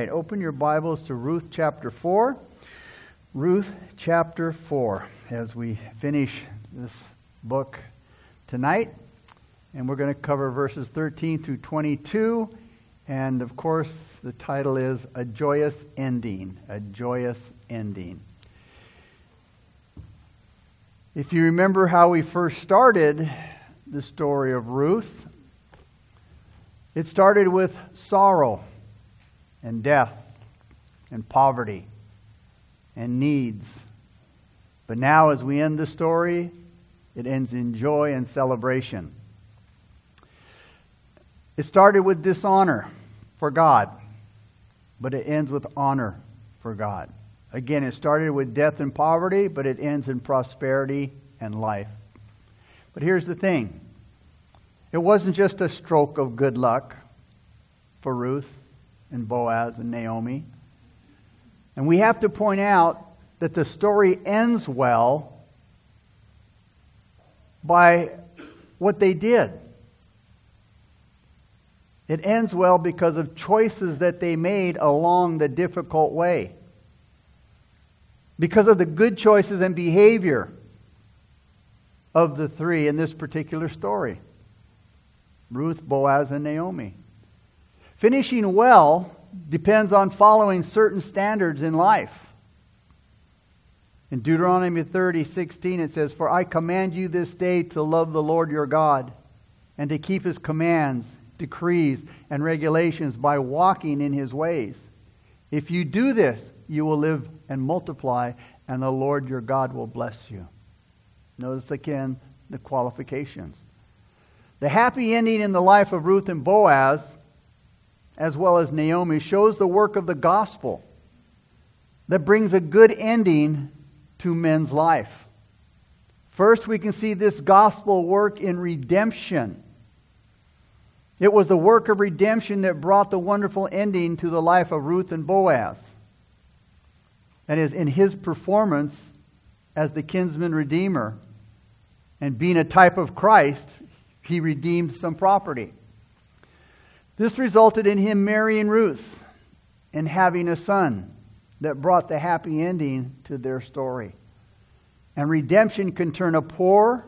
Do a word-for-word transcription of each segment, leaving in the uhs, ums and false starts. right, open your Bibles to Ruth chapter four. Ruth chapter four, as we finish this book tonight. And we're going to cover verses thirteen through twenty-two. And, of course, the title is A Joyous Ending. A Joyous Ending. If you remember how we first started the story of Ruth, it started with sorrow and death and poverty and needs. But now as we end the story, it ends in joy and celebration. It started with dishonor for God, but it ends with honor for God. Again, it started with death and poverty, but it ends in prosperity and life. But here's the thing. It wasn't just a stroke of good luck for Ruth and Boaz and Naomi. And we have to point out that the story ends well by what they did. It ends well because of choices that they made along the difficult way. Because of the good choices and behavior of the three in this particular story. Ruth, Boaz, and Naomi. Finishing well depends on following certain standards in life. In Deuteronomy thirty sixteen, it says, "For I command you this day to love the Lord your God, and to keep his commands, decrees, and regulations by walking in his ways. If you do this, you will live and multiply, and the Lord your God will bless you." Notice again the qualifications. The happy ending in the life of Ruth and Boaz, as well as Naomi, shows the work of the gospel that brings a good ending to men's life. First, we can see this gospel work in redemption. It was the work of redemption that brought the wonderful ending to the life of Ruth and Boaz. That is, in his performance as the kinsman redeemer and being a type of Christ, he redeemed some property. This resulted in him marrying Ruth and having a son that brought the happy ending to their story. And redemption can turn a poor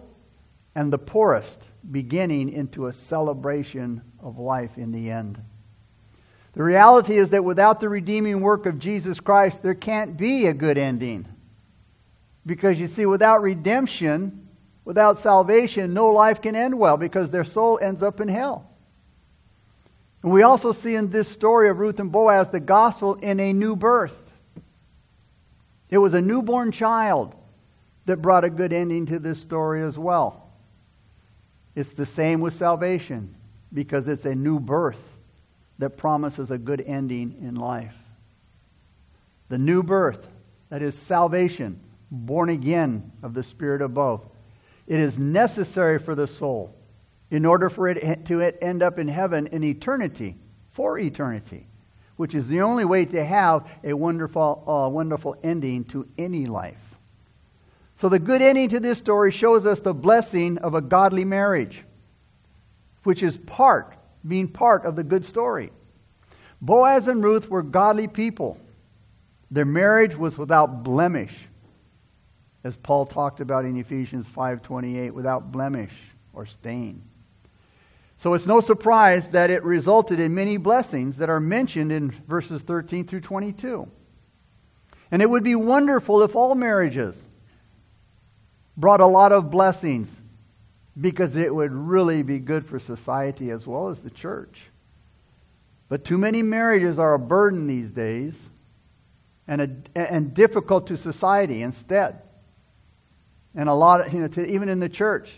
and the poorest beginning into a celebration of life in the end. The reality is that without the redeeming work of Jesus Christ, there can't be a good ending. Because you see, without redemption, without salvation, no life can end well because their soul ends up in hell. And we also see in this story of Ruth and Boaz the gospel in a new birth. It was a newborn child that brought a good ending to this story as well. It's the same with salvation because it's a new birth that promises a good ending in life. The new birth, that is salvation, born again of the Spirit above. It is necessary for the soul in order for it to end up in heaven in eternity, for eternity, which is the only way to have a wonderful, uh, wonderful ending to any life. So the good ending to this story shows us the blessing of a godly marriage, which is part, being part of the good story. Boaz and Ruth were godly people. Their marriage was without blemish, as Paul talked about in Ephesians five twenty-eight, without blemish or stain. So it's no surprise that it resulted in many blessings that are mentioned in verses thirteen through twenty-two. And it would be wonderful if all marriages brought a lot of blessings, because it would really be good for society as well as the church. But too many marriages are a burden these days and a, and difficult to society instead. And a lot, you know, to, even in the church,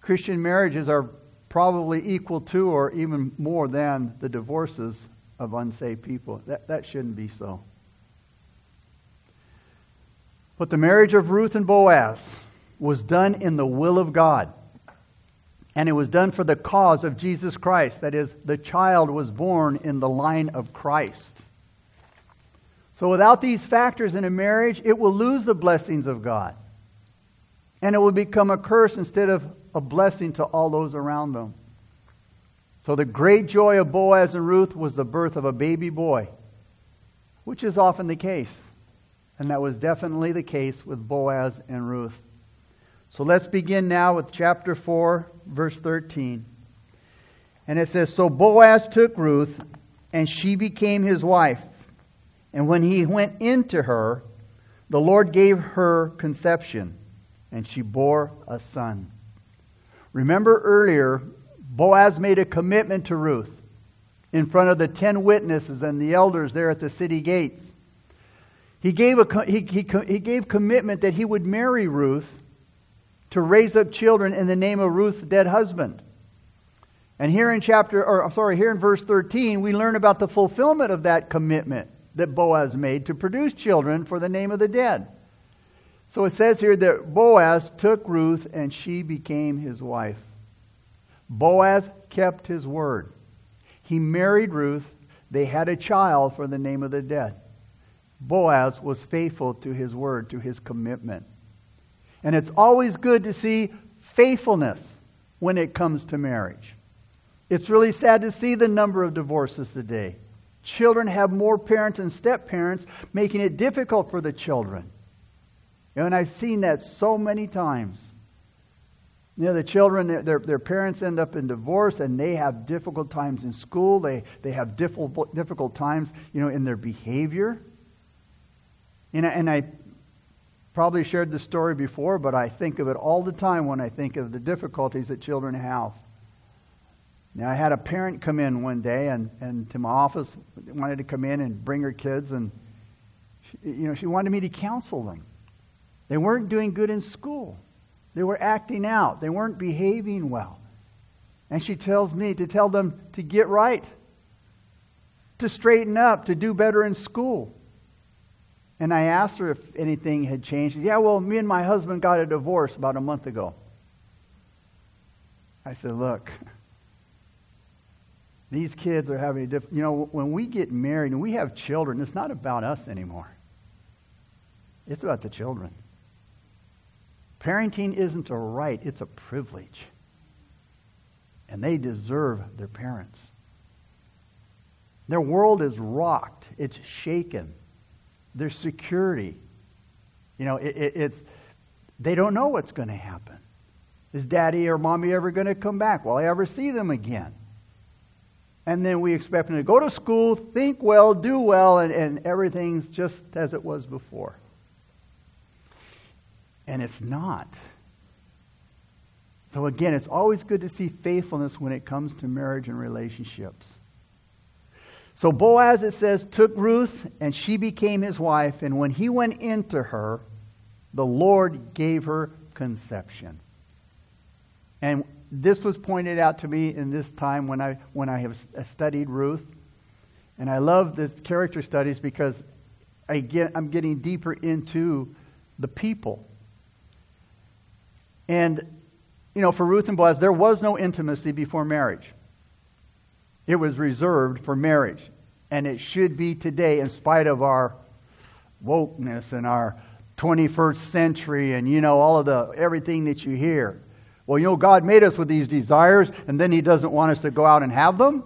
Christian marriages are probably equal to or even more than the divorces of unsaved people. That, that shouldn't be so. But the marriage of Ruth and Boaz was done in the will of God. And it was done for the cause of Jesus Christ. That is, the child was born in the line of Christ. So without these factors in a marriage, it will lose the blessings of God. And it will become a curse instead of a blessing to all those around them. So the great joy of Boaz and Ruth was the birth of a baby boy, which is often the case. And that was definitely the case with Boaz and Ruth. So let's begin now with chapter four, verse thirteen. And it says, "So Boaz took Ruth, and she became his wife. And when he went in to her, the Lord gave her conception, and she bore a son." Remember earlier, Boaz made a commitment to Ruth in front of the ten witnesses and the elders there at the city gates. He gave a he, he, he gave commitment that he would marry Ruth to raise up children in the name of Ruth's dead husband. And here in chapter, or I'm sorry, here in verse thirteen, we learn about the fulfillment of that commitment that Boaz made to produce children for the name of the dead. So it says here that Boaz took Ruth and she became his wife. Boaz kept his word. He married Ruth. They had a child for the name of the dead. Boaz was faithful to his word, to his commitment. And it's always good to see faithfulness when it comes to marriage. It's really sad to see the number of divorces today. Children have more parents and step-parents, making it difficult for the children. And I've seen that so many times. You know, the children, their, their parents end up in divorce, and they have difficult times in school. They, they have difficult, difficult times, you know, in their behavior. And I, and I probably shared this story before, but I think of it all the time when I think of the difficulties that children have. Now, I had a parent come in one day and, and to my office, wanted to come in and bring her kids, and she, you know, she wanted me to counsel them. They weren't doing good in school. They were acting out. They weren't behaving well. And she tells me to tell them to get right, to straighten up, to do better in school. And I asked her if anything had changed. Yeah, well, me and my husband got a divorce about a month ago. I said, look, these kids are having a different... You know, when we get married and we have children, it's not about us anymore. It's about the children. Parenting isn't a right, it's a privilege. And they deserve their parents. Their world is rocked. It's shaken. Their security. You know, it, it, it's... They don't know what's going to happen. Is Daddy or Mommy ever going to come back? Will I ever see them again? And then we expect them to go to school, think well, do well, and, and everything's just as it was before. And it's not. So again, it's always good to see faithfulness when it comes to marriage and relationships. So Boaz, it says, took Ruth, and she became his wife. And when he went in to her, the Lord gave her conception. And this was pointed out to me in this time when I when I have studied Ruth. And I love this character studies because I get, I'm getting deeper into the people. And, you know, for Ruth and Boaz, there was no intimacy before marriage. It was reserved for marriage. And it should be today, in spite of our wokeness and our twenty-first century and, you know, all of the everything that you hear. Well, you know, God made us with these desires, and then He doesn't want us to go out and have them?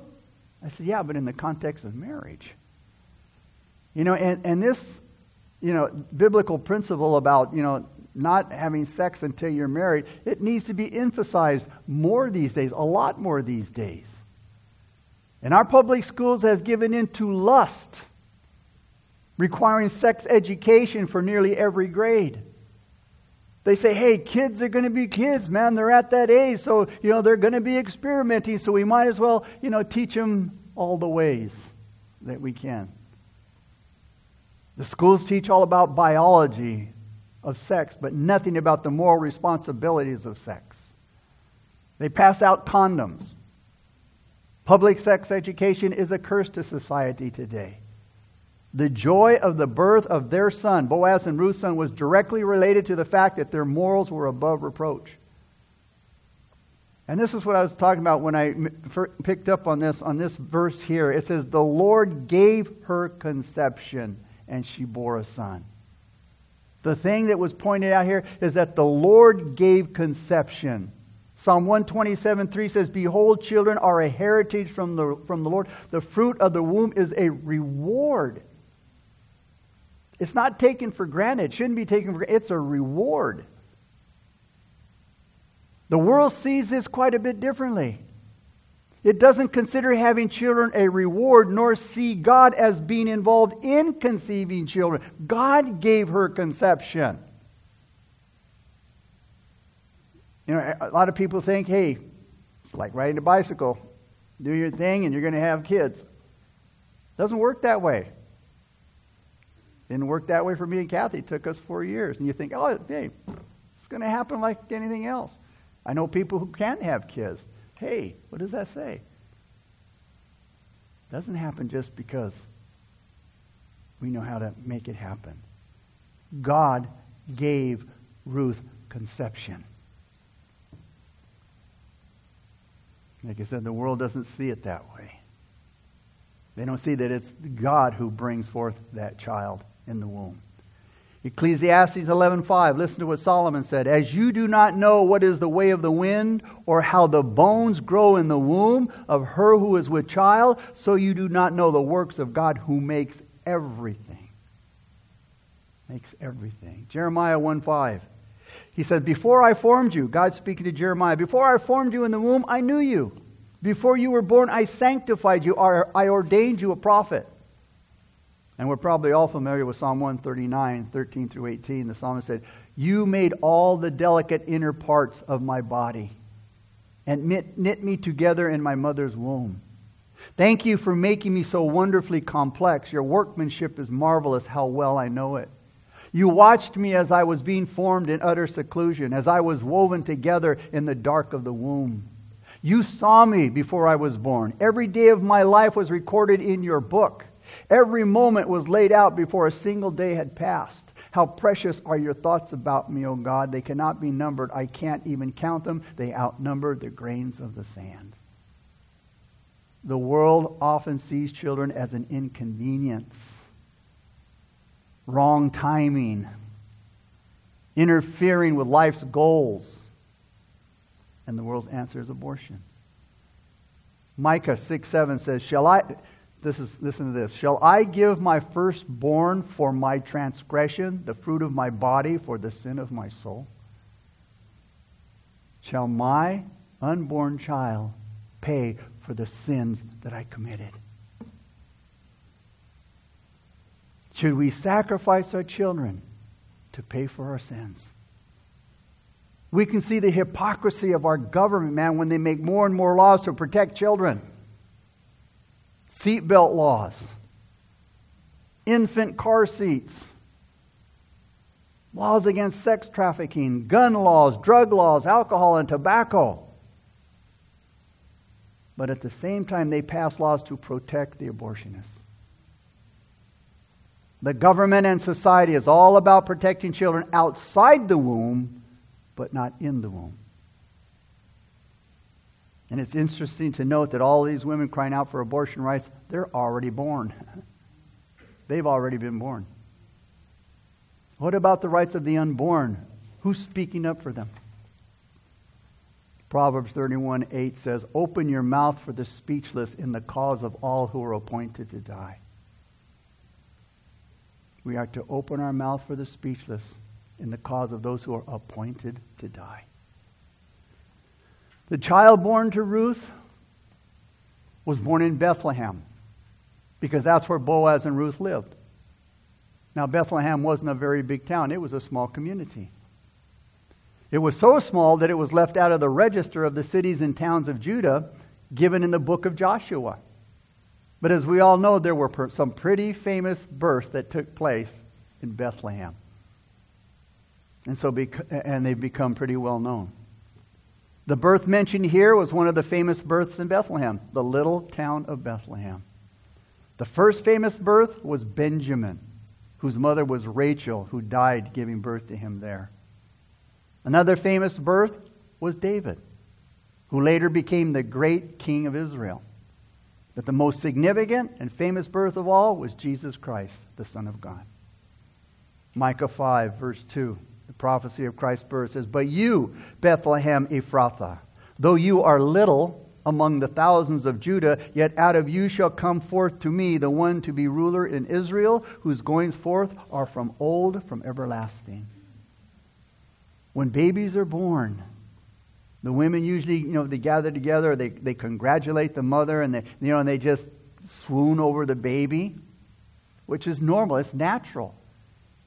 I said, yeah, but in the context of marriage. You know, and, and this, you know, biblical principle about, you know, not having sex until you're married, it needs to be emphasized more these days, a lot more these days. And our public schools have given in to lust, requiring sex education for nearly every grade. They say, hey, kids are going to be kids, man. They're at that age, so, you know, they're going to be experimenting, so we might as well, you know, teach them all the ways that we can. The schools teach all about biology of sex, but nothing about the moral responsibilities of sex. They pass out condoms. Public sex education is a curse to society today. The joy of the birth of their son, Boaz and Ruth's son, was directly related to the fact that their morals were above reproach. And this is what I was talking about when I m- f- picked up on this, on this verse here. It says, the Lord gave her conception, and she bore a son. The thing that was pointed out here is that the Lord gave conception Psalm one twenty-seven three says, "Behold, children are a heritage from the, from the Lord. The fruit of the womb is a reward." It's not taken for granted. It shouldn't be taken for granted. It's a reward. The world sees this quite a bit differently. It doesn't consider having children a reward, nor see God as being involved in conceiving children. God gave her conception. You know, a lot of people think, hey, it's like riding a bicycle. Do your thing and you're going to have kids. It doesn't work that way. It didn't work that way for me and Kathy. It took us four years. And you think, oh, hey, it's going to happen like anything else. I know people who can't have kids. Hey, what does that say? It doesn't happen just because we know how to make it happen. God gave Ruth conception. Like I said, the world doesn't see it that way. They don't see that it's God who brings forth that child in the womb. Ecclesiastes eleven five, listen to what Solomon said. "As you do not know what is the way of the wind, or how the bones grow in the womb of her who is with child, so you do not know the works of God who makes everything." Makes everything. Jeremiah one five. He said, "Before I formed you," God speaking to Jeremiah, "before I formed you in the womb, I knew you. Before you were born, I sanctified you, or I ordained you a prophet." And we're probably all familiar with Psalm one thirty-nine, thirteen through eighteen. The psalmist said, "You made all the delicate inner parts of my body and knit me together in my mother's womb. Thank you for making me so wonderfully complex. Your workmanship is marvelous, how well I know it. You watched me as I was being formed in utter seclusion, as I was woven together in the dark of the womb. You saw me before I was born. Every day of my life was recorded in your book. Every moment was laid out before a single day had passed. How precious are your thoughts about me, O God. They cannot be numbered. I can't even count them. They outnumber the grains of the sand." The world often sees children as an inconvenience. Wrong timing, interfering with life's goals. And the world's answer is abortion. Micah six seven says, "Shall I," this is, listen to this, "Shall I give my firstborn for my transgression, the fruit of my body for the sin of my soul? Shall my unborn child pay for the sins that I committed?" Should we sacrifice our children to pay for our sins? We can see the hypocrisy of our government, man, when they make more and more laws to protect children. Seatbelt laws, infant car seats, laws against sex trafficking, gun laws, drug laws, alcohol and tobacco. But at the same time, they pass laws to protect the abortionists. The government and society is all about protecting children outside the womb, but not in the womb. And it's interesting to note that all these women crying out for abortion rights, they're already born. They've already been born. What about the rights of the unborn? Who's speaking up for them? Proverbs thirty-one eight says, "Open your mouth for the speechless in the cause of all who are appointed to die." We are to open our mouth for the speechless in the cause of those who are appointed to die. The child born to Ruth was born in Bethlehem because that's where Boaz and Ruth lived. Now, Bethlehem wasn't a very big town. It was a small community. It was so small that it was left out of the register of the cities and towns of Judah given in the book of Joshua. But as we all know, there were per- some pretty famous births that took place in Bethlehem. And so, bec- and they've become pretty well known. The birth mentioned here was one of the famous births in Bethlehem, the little town of Bethlehem. The first famous birth was Benjamin, whose mother was Rachel, who died giving birth to him there. Another famous birth was David, who later became the great king of Israel. But the most significant and famous birth of all was Jesus Christ, the Son of God. Micah five, verse two, the prophecy of Christ's birth says, "But you, Bethlehem Ephrathah, Though you are little among the thousands of Judah, yet out of you shall come forth to me the one to be ruler in Israel, whose goings forth are from old, from everlasting. When babies are born, the women usually, you know, they gather together, they, they congratulate the mother, and they, you know, and they just swoon over the baby, which is normal, it's natural.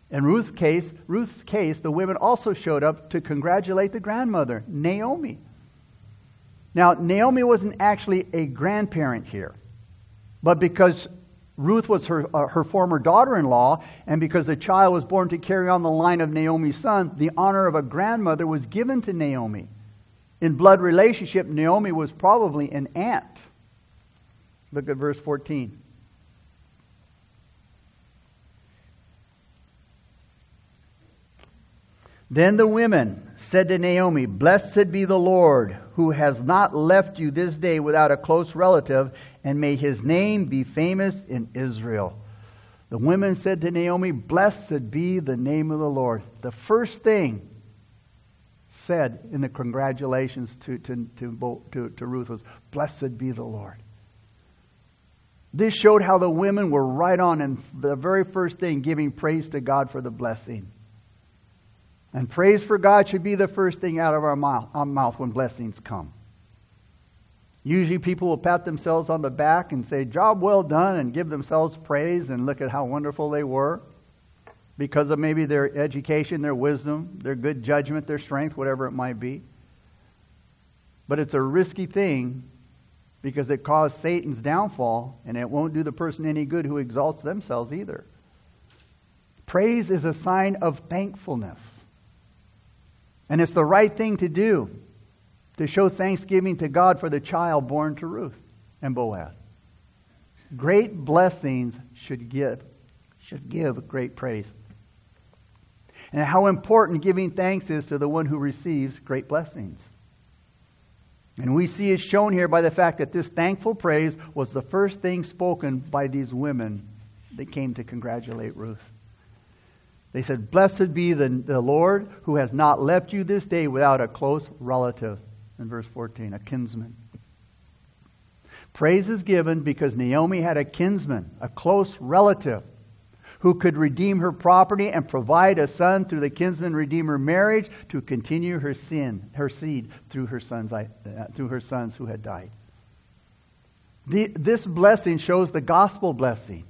In Ruth's case, Ruth's case, the women also showed up to congratulate the grandmother, Naomi. Now, Naomi wasn't actually a grandparent here, but because Ruth was her uh, her former daughter-in-law, and because the child was born to carry on the line of Naomi's son, the honor of a grandmother was given to Naomi. In blood relationship, Naomi was probably an aunt. Look at verse fourteen. Then the women said to Naomi, "Blessed be the Lord, who has not left you this day without a close relative, and may his name be famous in Israel." The women said to Naomi, "Blessed be the name of the Lord." The first thing said in the congratulations to, to, to, to, to Ruth was, "Blessed be the Lord." This showed how the women were right on in the very first thing, giving praise to God for the blessing. And praise for God should be the first thing out of our mouth, our mouth when blessings come. Usually people will pat themselves on the back and say, "Job well done," and give themselves praise and look at how wonderful they were because of maybe their education, their wisdom, their good judgment, their strength, whatever it might be. But it's a risky thing because it caused Satan's downfall, and it won't do the person any good who exalts themselves either. Praise is a sign of thankfulness. And it's the right thing to do, to show thanksgiving to God for the child born to Ruth and Boaz. Great blessings should give, should give great praise. And how important giving thanks is to the one who receives great blessings. And we see it shown here by the fact that this thankful praise was the first thing spoken by these women that came to congratulate Ruth. They said, "Blessed be the, the Lord who has not left you this day without a close relative." In verse fourteen, a kinsman. Praise is given because Naomi had a kinsman, a close relative, who could redeem her property and provide a son through the kinsman-redeemer marriage to continue her sin, her seed through her sons, through her sons who had died. The, this blessing shows the gospel blessing.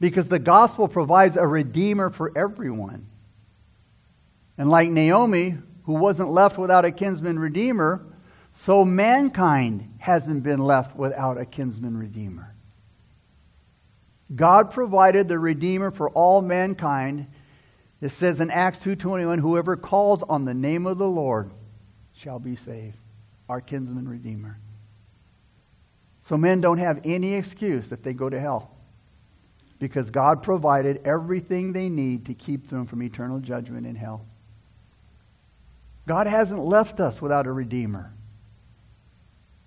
Because the gospel provides a redeemer for everyone. And like Naomi, who wasn't left without a kinsman redeemer, so mankind hasn't been left without a kinsman redeemer. God provided the redeemer for all mankind. It says in Acts two twenty-one, "Whoever calls on the name of the Lord shall be saved." Our kinsman redeemer. So men don't have any excuse if they go to hell, because God provided everything they need to keep them from eternal judgment in hell. God hasn't left us without a redeemer.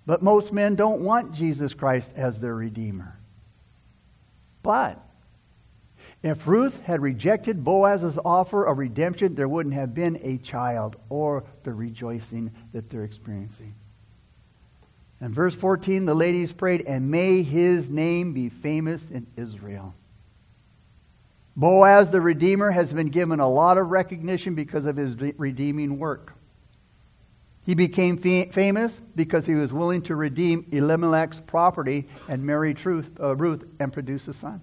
But most men don't want Jesus Christ as their redeemer. But if Ruth had rejected Boaz's offer of redemption, there wouldn't have been a child or the rejoicing that they're experiencing. In verse fourteen, the ladies prayed, "And may his name be famous in Israel." Boaz, the Redeemer, has been given a lot of recognition because of his redeeming work. He became fam- famous because he was willing to redeem Elimelech's property and marry Truth, uh, Ruth and produce a son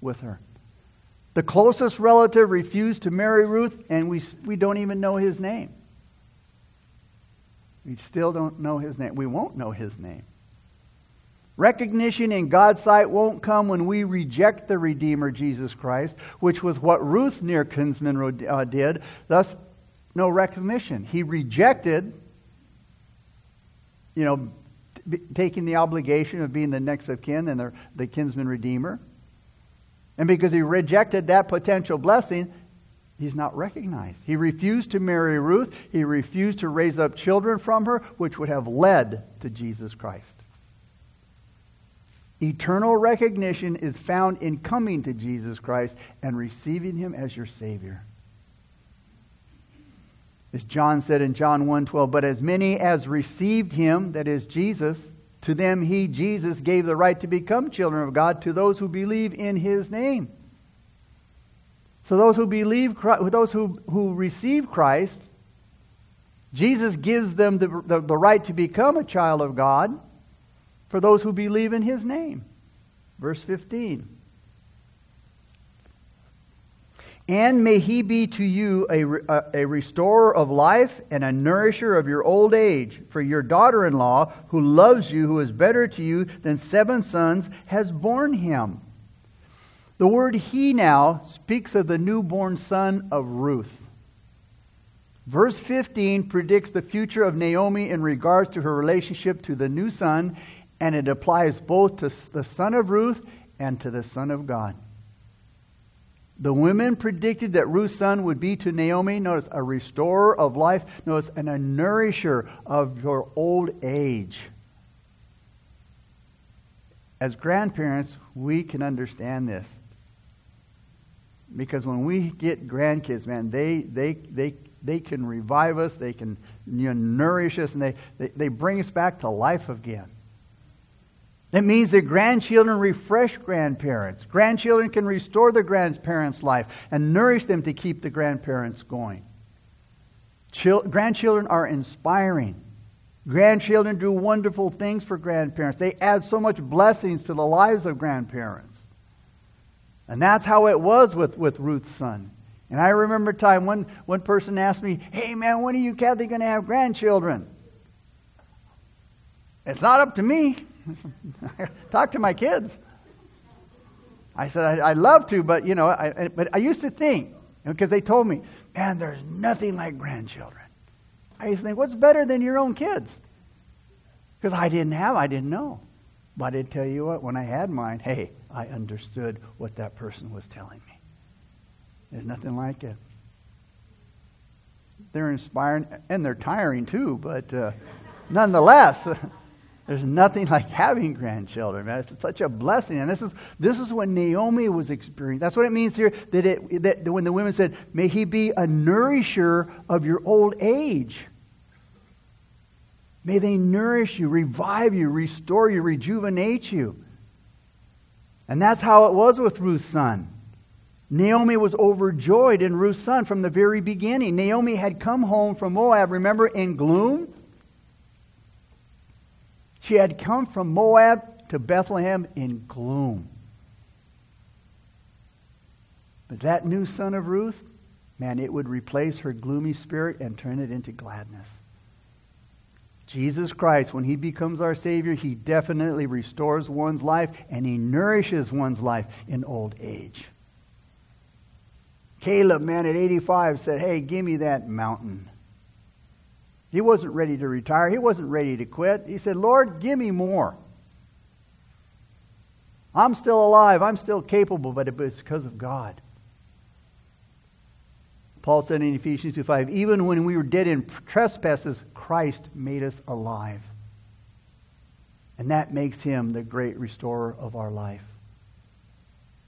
with her. The closest relative refused to marry Ruth, and we we don't even know his name. We still don't know his name. We won't know his name. Recognition in God's sight won't come when we reject the Redeemer, Jesus Christ, which was what Ruth's near kinsman did. Thus, no recognition. He rejected, you know, b- taking the obligation of being the next of kin and the, the kinsman Redeemer. And because he rejected that potential blessing, he's not recognized. He refused to marry Ruth. He refused to raise up children from her, which would have led to Jesus Christ. Eternal recognition is found in coming to Jesus Christ and receiving him as your Savior. As John said in John one twelve, but as many as received him, that is Jesus, to them he, Jesus, gave the right to become children of God, to those who believe in his name. So those who believe, those who, who receive Christ, Jesus gives them the, the, the right to become a child of God for those who believe in his name. Verse fifteen. And may he be to you a, a, a restorer of life and a nourisher of your old age. For your daughter-in-law, who loves you, who is better to you than seven sons, has borne him. The word he now speaks of the newborn son of Ruth. Verse fifteen predicts the future of Naomi in regards to her relationship to the new son, and it applies both to the son of Ruth and to the son of God. The women predicted that Ruth's son would be to Naomi, notice, a restorer of life, notice, and a nourisher of your old age. As grandparents, we can understand this. Because when we get grandkids, man, they they they, they can revive us, they can you know, nourish us, and they, they, they bring us back to life again. That means that grandchildren refresh grandparents. Grandchildren can restore the grandparents' life and nourish them to keep the grandparents going. Chil- grandchildren are inspiring. Grandchildren do wonderful things for grandparents. They add so much blessings to the lives of grandparents. And that's how it was with, with Ruth's son. And I remember a time when one person asked me, hey man, when are you, Kathy, going to have grandchildren? It's not up to me. Talk to my kids. I said, I, I love to, but you know, I, I, but I used to think, because they told me, man, there's nothing like grandchildren. I used to think, what's better than your own kids? Because I didn't have, I didn't know. But I tell you what, when I had mine, hey, I understood what that person was telling me. There's nothing like it. They're inspiring, and they're tiring too, but uh, nonetheless... There's nothing like having grandchildren, man. It's such a blessing. And this is this is what Naomi was experiencing. That's what it means here, that it that when the women said, may he be a nourisher of your old age. May they nourish you, revive you, restore you, rejuvenate you. And that's how it was with Ruth's son. Naomi was overjoyed in Ruth's son from the very beginning. Naomi had come home from Moab, remember, in gloom. She had come from Moab to Bethlehem in gloom. But that new son of Ruth, man, it would replace her gloomy spirit and turn it into gladness. Jesus Christ, when he becomes our Savior, he definitely restores one's life and he nourishes one's life in old age. Caleb, man, at eighty-five said, hey, give me that mountain. He wasn't ready to retire. He wasn't ready to quit. He said, Lord, give me more. I'm still alive. I'm still capable, but it's because of God. Paul said in Ephesians two five, even when we were dead in trespasses, Christ made us alive. And that makes him the great restorer of our life.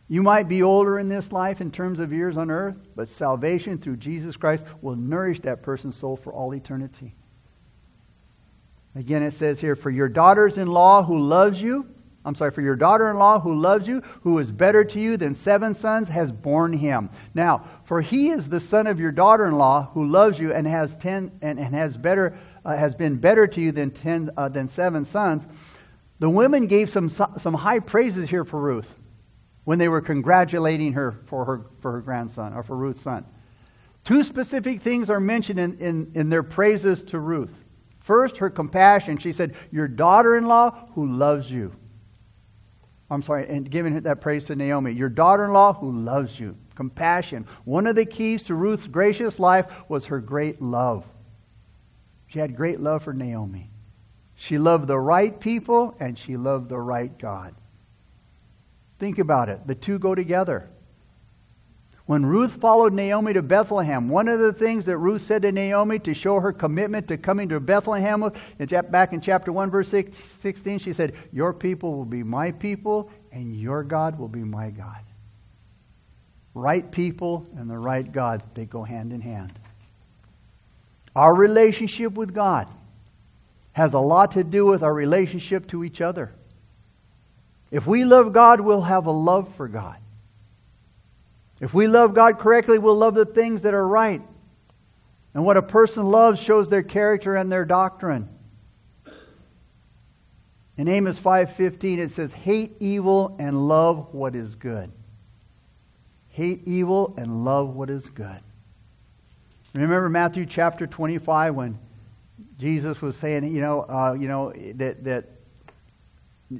You might be older in this life in terms of years on earth, but salvation through Jesus Christ will nourish that person's soul for all eternity. Again, it says here, for your daughters-in-law who loves you, I'm sorry, for your daughter-in-law who loves you, who is better to you than seven sons, has borne him. Now, for he is the son of your daughter-in-law who loves you and has ten and, and has better uh, has been better to you than ten uh, than seven sons. The women gave some some high praises here for Ruth, when they were congratulating her for her for her grandson, or for Ruth's son. Two specific things are mentioned in, in, in their praises to Ruth. First, her compassion. She said, your daughter-in-law who loves you. I'm sorry, and giving that praise to Naomi. Your daughter-in-law who loves you. Compassion. One of the keys to Ruth's gracious life was her great love. She had great love for Naomi. She loved the right people, and she loved the right God. Think about it. The two go together. When Ruth followed Naomi to Bethlehem, one of the things that Ruth said to Naomi to show her commitment to coming to Bethlehem, back in chapter one, verse sixteen, she said, your people will be my people, and your God will be my God. Right people and the right God, they go hand in hand. Our relationship with God has a lot to do with our relationship to each other. If we love God, we'll have a love for God. If we love God correctly, we'll love the things that are right. And what a person loves shows their character and their doctrine. In Amos five fifteen, it says, hate evil and love what is good. Hate evil and love what is good. Remember Matthew chapter twenty-five when Jesus was saying, you know, uh, you know that that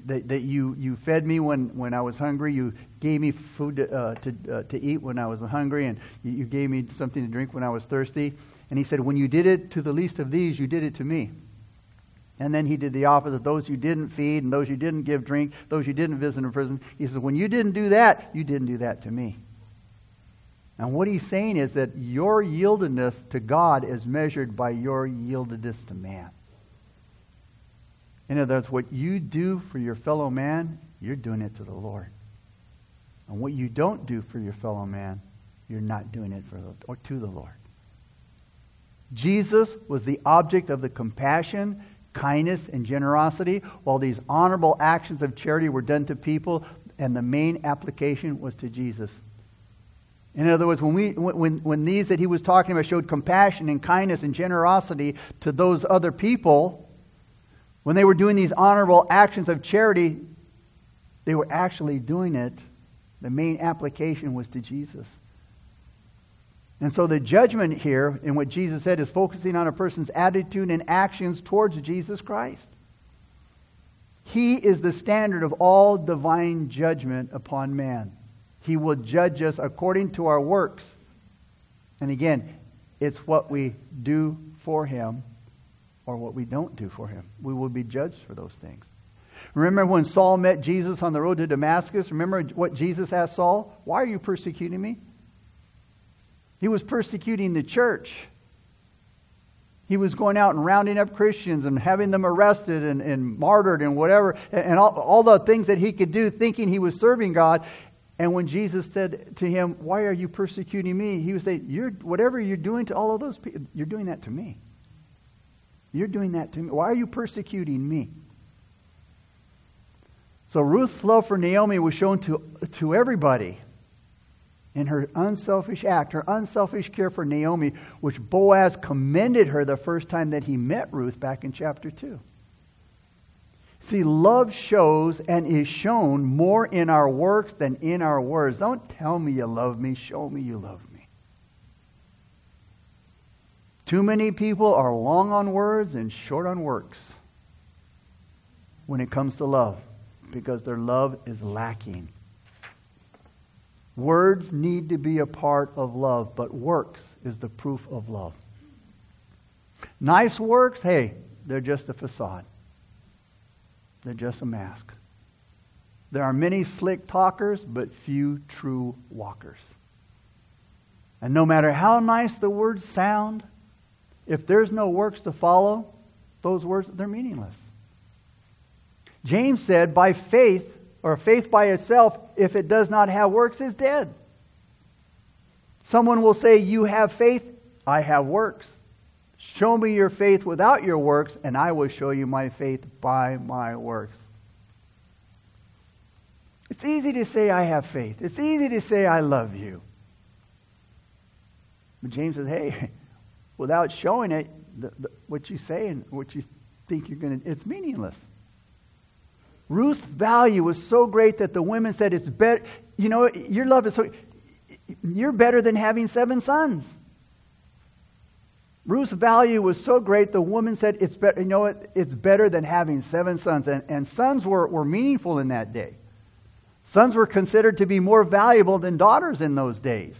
that, that you, you fed me when, when I was hungry, you gave me food to uh, to, uh, to eat when I was hungry, and you, you gave me something to drink when I was thirsty. And he said, when you did it to the least of these, you did it to me. And then he did the opposite. Those you didn't feed and those you didn't give drink, those you didn't visit in prison. He says, when you didn't do that, you didn't do that to me. And what he's saying is that your yieldedness to God is measured by your yieldedness to man. In other words, what you do for your fellow man, you're doing it to the Lord. And what you don't do for your fellow man, you're not doing it for the, or to the Lord. Jesus was the object of the compassion, kindness, and generosity, while these honorable actions of charity were done to people, and the main application was to Jesus. In other words, when we when when these that he was talking about showed compassion and kindness and generosity to those other people, when they were doing these honorable actions of charity, they were actually doing it. The main application was to Jesus. And so the judgment here in what Jesus said is focusing on a person's attitude and actions towards Jesus Christ. He is the standard of all divine judgment upon man. He will judge us according to our works. And again, it's what we do for Him or what we don't do for Him. We will be judged for those things. Remember when Saul met Jesus on the road to Damascus? Remember what Jesus asked Saul? Why are you persecuting me? He was persecuting the church. He was going out and rounding up Christians and having them arrested and, and martyred and whatever, and, and all, all the things that he could do, thinking he was serving God. And when Jesus said to him, why are you persecuting me? He would say, you're, whatever you're doing to all of those people, you're doing that to me. You're doing that to me. Why are you persecuting me? So Ruth's love for Naomi was shown to, to everybody in her unselfish act, her unselfish care for Naomi, which Boaz commended her the first time that he met Ruth back in chapter two. See, love shows and is shown more in our works than in our words. Don't tell me you love me. Show me you love me. Too many people are long on words and short on works when it comes to love, because their love is lacking. Words need to be a part of love, but works is the proof of love. Nice works, hey, they're just a facade. They're just a mask. There are many slick talkers, but few true walkers. And no matter how nice the words sound, if there's no works to follow, those words, they're meaningless. James said, by faith, or faith by itself, if it does not have works, is dead. Someone will say, you have faith, I have works. Show me your faith without your works, and I will show you my faith by my works. It's easy to say I have faith. It's easy to say I love you. But James says, hey, without showing it, the, the, what you say and what you think you're going to, it's meaningless. Ruth's value was so great that the women said, it's better, you know, your love is so, you're better than having seven sons. Ruth's value was so great, the woman said, it's better, you know what, it's better than having seven sons. And, and sons were, were meaningful in that day. Sons were considered to be more valuable than daughters in those days.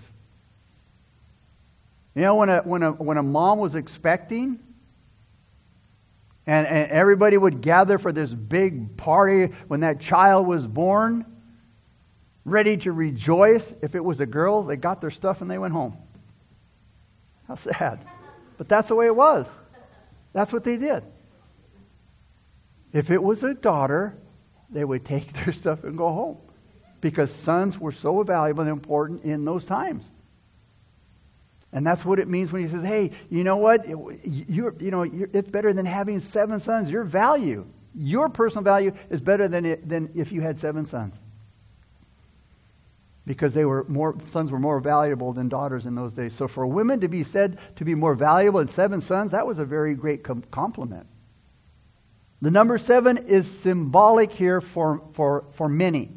You know, when a when a when a mom was expecting, and, and everybody would gather for this big party when that child was born, ready to rejoice. If it was a girl, they got their stuff and they went home. How sad. But that's the way it was. That's what they did. If it was a daughter, they would take their stuff and go home, because sons were so valuable and important in those times. And that's what it means when he says, hey, you know what? You're, you know, you're, it's better than having seven sons. Your value, your personal value is better than it, than if you had seven sons. Because they were more, sons were more valuable than daughters in those days. So for women to be said to be more valuable than seven sons, that was a very great com- compliment. The number seven is symbolic here for, for, for many.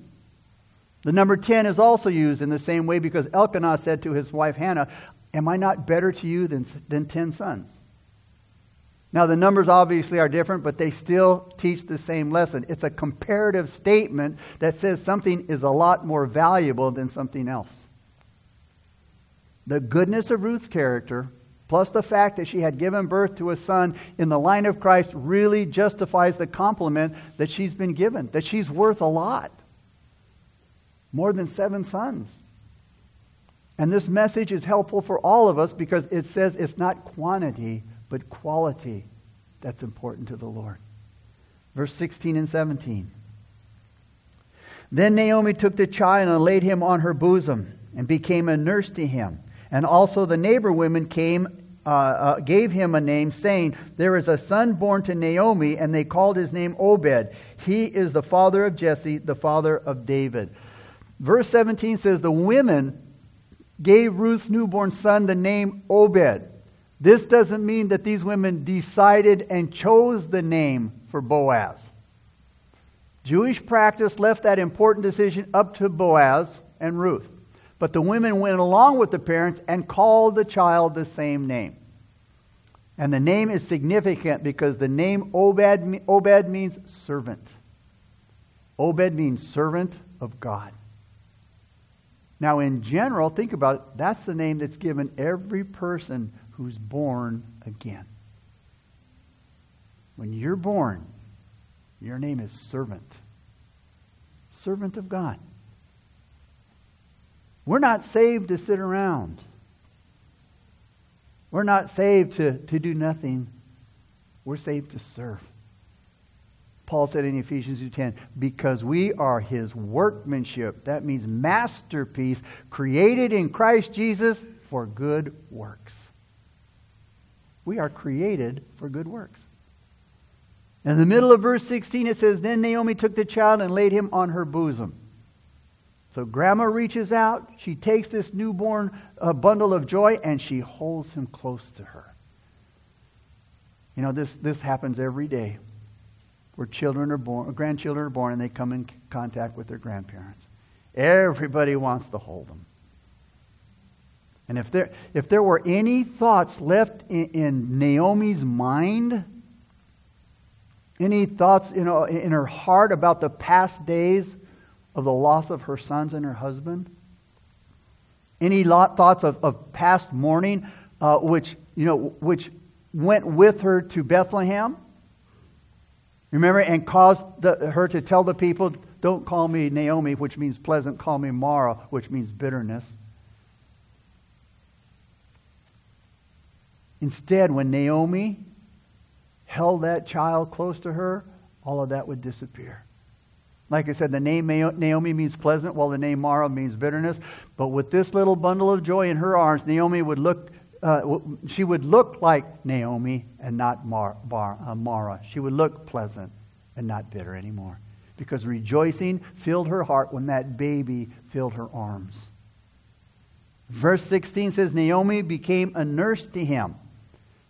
The number ten is also used in the same way because Elkanah said to his wife Hannah, am I not better to you than, than ten sons? Now the numbers obviously are different, but they still teach the same lesson. It's a comparative statement that says something is a lot more valuable than something else. The goodness of Ruth's character, plus the fact that she had given birth to a son in the line of Christ, really justifies the compliment that she's been given, that she's worth a lot. More than seven sons. And this message is helpful for all of us because it says it's not quantity, but quality that's important to the Lord. Verse sixteen and seventeen. Then Naomi took the child and laid him on her bosom and became a nurse to him. And also the neighbor women came, uh, uh, gave him a name, saying, there is a son born to Naomi, and they called his name Obed. He is the father of Jesse, the father of David. Verse seventeen says, the women gave Ruth's newborn son the name Obed. This doesn't mean that these women decided and chose the name for Boaz. Jewish practice left that important decision up to Boaz and Ruth. But the women went along with the parents and called the child the same name. And the name is significant because the name Obed, Obed means servant. Obed means servant of God. Now, in general, think about it. That's the name that's given every person who's born again. When you're born, your name is servant. Servant of God. We're not saved to sit around. We're not saved to, to do nothing. We're saved to serve. Paul said in Ephesians two ten, because we are his workmanship, that means masterpiece, created in Christ Jesus for good works. We are created for good works. In the middle of verse sixteen, it says, then Naomi took the child and laid him on her bosom. So grandma reaches out, she takes this newborn uh, bundle of joy, and she holds him close to her. You know, this, this happens every day. Where children are born, grandchildren are born, and they come in contact with their grandparents. Everybody wants to hold them. And if there, if there were any thoughts left in, in Naomi's mind, any thoughts, you know, in her heart about the past days of the loss of her sons and her husband, any lot, thoughts of, of past mourning, uh, which you know, which went with her to Bethlehem. Remember, and caused the, her to tell the people, don't call me Naomi, which means pleasant, call me Mara, which means bitterness. Instead, when Naomi held that child close to her, all of that would disappear. Like I said, the name Naomi means pleasant, while the name Mara means bitterness. But with this little bundle of joy in her arms, Naomi would look Uh, she would look like Naomi and not Mar- Bar- uh, Mara. She would look pleasant and not bitter anymore. Because rejoicing filled her heart when that baby filled her arms. Verse sixteen says, Naomi became a nurse to him.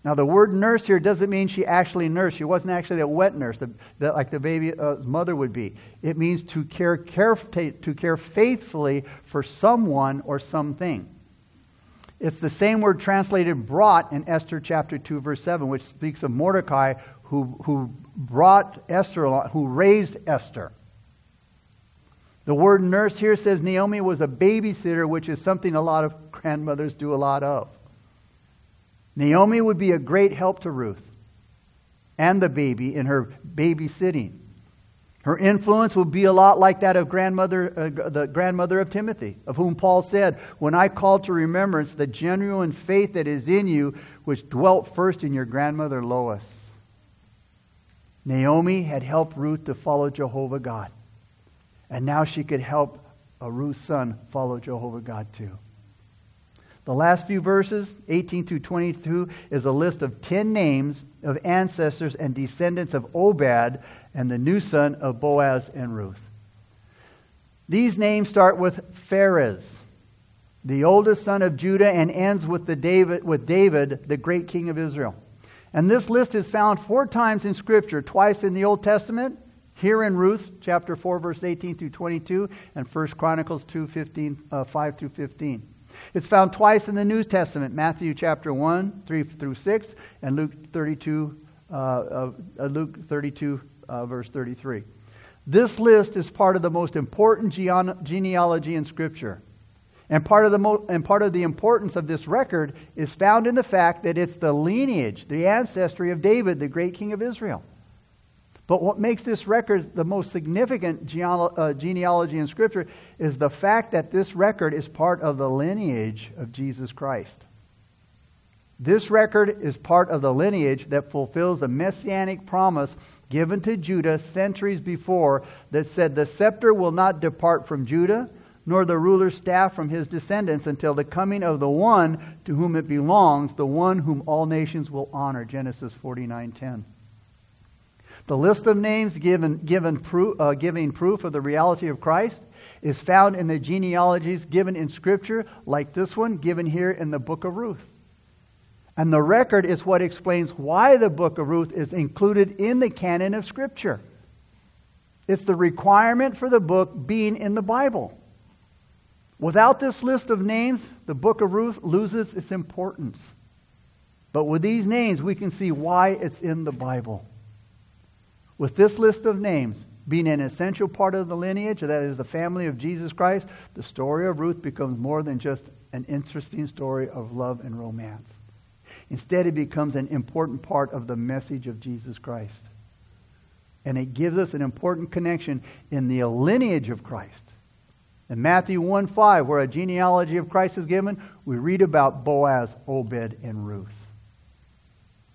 Now the word nurse here doesn't mean she actually nursed. She wasn't actually a wet nurse, the, the, like the baby's uh, mother would be. It means to care, care, to care faithfully for someone or something. It's the same word translated brought in Esther chapter two, verse seven, which speaks of Mordecai who, who brought Esther along, who raised Esther. The word nurse here says Naomi was a babysitter, which is something a lot of grandmothers do a lot of. Naomi would be a great help to Ruth and the baby in her babysitting. Her influence will be a lot like that of grandmother, uh, the grandmother of Timothy, of whom Paul said, when I call to remembrance the genuine faith that is in you, which dwelt first in your grandmother Lois. Naomi had helped Ruth to follow Jehovah God. And now she could help a Ruth's son follow Jehovah God too. The last few verses, eighteen through twenty-two, is a list of ten names of ancestors and descendants of Obed and the new son of Boaz and Ruth. These names start with Pharez, the oldest son of Judah, and ends with, the David, with David, the great king of Israel. And this list is found four times in Scripture, twice in the Old Testament, here in Ruth, chapter four, verse eighteen through twenty-two, and First Chronicles two, fifteen, uh, five through fifteen. It's found twice in the New Testament, Matthew chapter one, three through six, and Luke thirty-two, uh, uh, Luke thirty-two uh, verse thirty-three. This list is part of the most important geone- genealogy in Scripture. And part of the mo- and part of the importance of this record is found in the fact that it's the lineage, the ancestry of David, the great king of Israel. But what makes this record the most significant geolo- uh, genealogy in Scripture is the fact that this record is part of the lineage of Jesus Christ. This record is part of the lineage that fulfills the messianic promise given to Judah centuries before that said the scepter will not depart from Judah, nor the ruler's staff from his descendants until the coming of the one to whom it belongs, the one whom all nations will honor, Genesis forty-nine ten. The list of names given, given proof, uh, giving proof of the reality of Christ is found in the genealogies given in Scripture, like this one given here in the book of Ruth. And the record is what explains why the book of Ruth is included in the canon of Scripture. It's the requirement for the book being in the Bible. Without this list of names, the book of Ruth loses its importance. But with these names, we can see why it's in the Bible. With this list of names being an essential part of the lineage, that is the family of Jesus Christ, the story of Ruth becomes more than just an interesting story of love and romance. Instead, it becomes an important part of the message of Jesus Christ. And it gives us an important connection in the lineage of Christ. In Matthew one five, where a genealogy of Christ is given, we read about Boaz, Obed, and Ruth.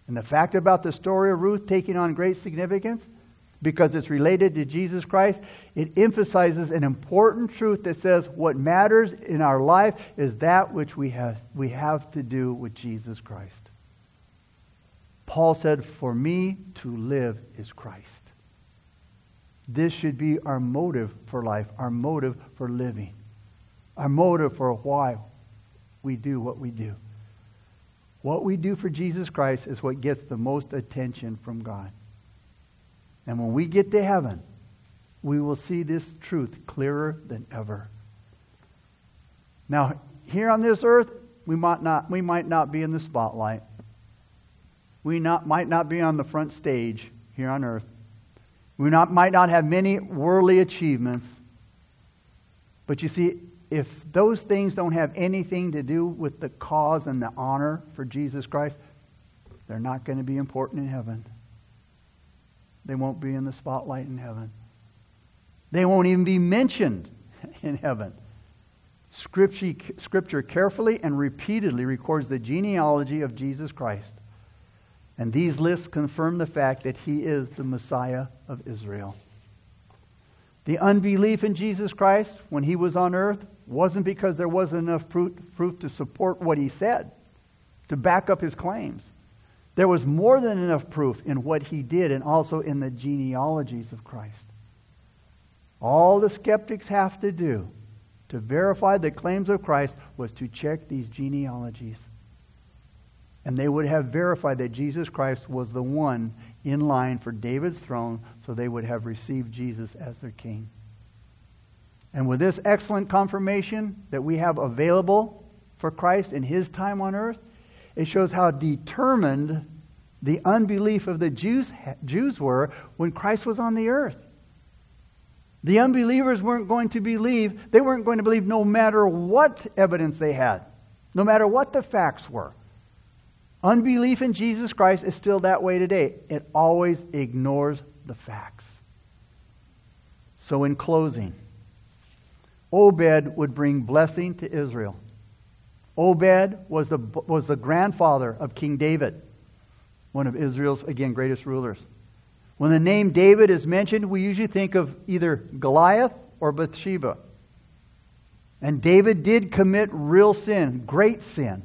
And the fact about the story of Ruth taking on great significance, because it's related to Jesus Christ, it emphasizes an important truth that says what matters in our life is that which we have, we have to do with Jesus Christ. Paul said, "For me to live is Christ." This should be our motive for life, our motive for living, our motive for why we do what we do. What we do for Jesus Christ is what gets the most attention from God. And when we get to heaven, we will see this truth clearer than ever. Now, here on this earth, we might not, we might not be in the spotlight. We not, might not be on the front stage here on earth. We not, might not have many worldly achievements. But you see, if those things don't have anything to do with the cause and the honor for Jesus Christ, they're not going to be important in heaven. They won't be in the spotlight in heaven. They won't even be mentioned in heaven. Scripture, Scripture carefully and repeatedly records the genealogy of Jesus Christ. And these lists confirm the fact that he is the Messiah of Israel. The unbelief in Jesus Christ when he was on earth wasn't because there wasn't enough proof, proof to support what he said, to back up his claims. There was more than enough proof in what he did and also in the genealogies of Christ. All the skeptics have to do to verify the claims of Christ was to check these genealogies. And they would have verified that Jesus Christ was the one in line for David's throne, so they would have received Jesus as their king. And with this excellent confirmation that we have available for Christ in his time on earth, it shows how determined the unbelief of the Jews, Jews were when Christ was on the earth. The unbelievers weren't going to believe, they weren't going to believe no matter what evidence they had, no matter what the facts were. Unbelief in Jesus Christ is still that way today. It always ignores the facts. So in closing, Obed would bring blessing to Israel. Obed was the, was the grandfather of King David, one of Israel's, again, greatest rulers. When the name David is mentioned, we usually think of either Goliath or Bathsheba. And David did commit real sin, great sin.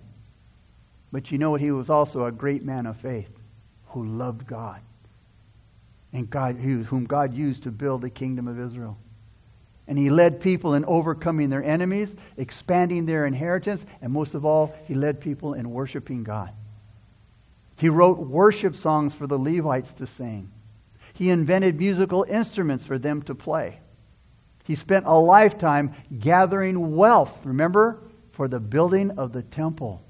But you know what? He was also a great man of faith who loved God. And God, whom God used to build the kingdom of Israel. And he led people in overcoming their enemies, expanding their inheritance, and most of all, he led people in worshiping God. He wrote worship songs for the Levites to sing. He invented musical instruments for them to play. He spent a lifetime gathering wealth, remember, for the building of the temple.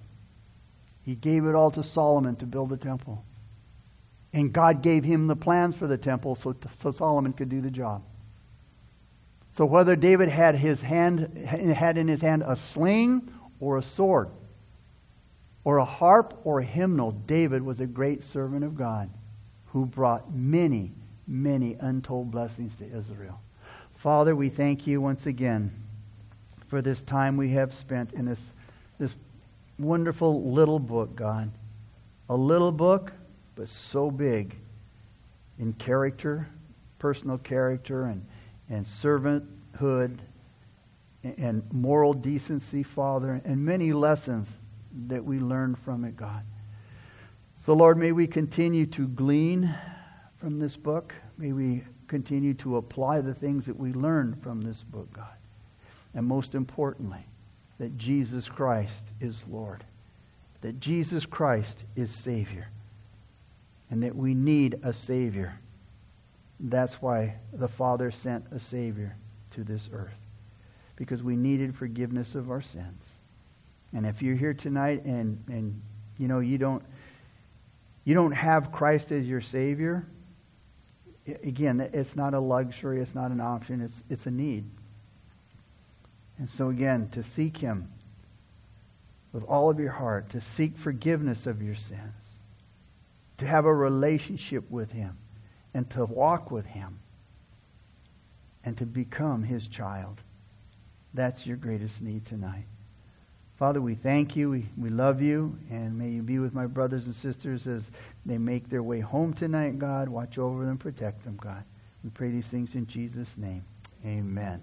He gave it all to Solomon to build the temple. And God gave him the plans for the temple so, so Solomon could do the job. So whether David had his hand had in his hand a sling or a sword or a harp or a hymnal, David was a great servant of God who brought many, many untold blessings to Israel. Father, we thank you once again for this time we have spent in this, this wonderful little book, God. A little book, but so big in character, personal character, and, and servanthood, and, and moral decency, Father, and many lessons that we learned from it, God. So, Lord, may we continue to glean from this book. May we continue to apply the things that we learned from this book, God. And most importantly, that Jesus Christ is Lord, that Jesus Christ is Savior, and that we need a Savior. That's why the Father sent a Savior to this earth, because we needed forgiveness of our sins. And if you're here tonight and, and you know you don't you don't have Christ as your Savior, again, it's not a luxury, it's not an option, it's it's a need. And so again, to seek Him with all of your heart, to seek forgiveness of your sins, to have a relationship with Him, and to walk with Him, and to become His child. That's your greatest need tonight. Father, we thank you, we, we love you, and may you be with my brothers and sisters as they make their way home tonight, God. Watch over them, protect them, God. We pray these things in Jesus' name. Amen.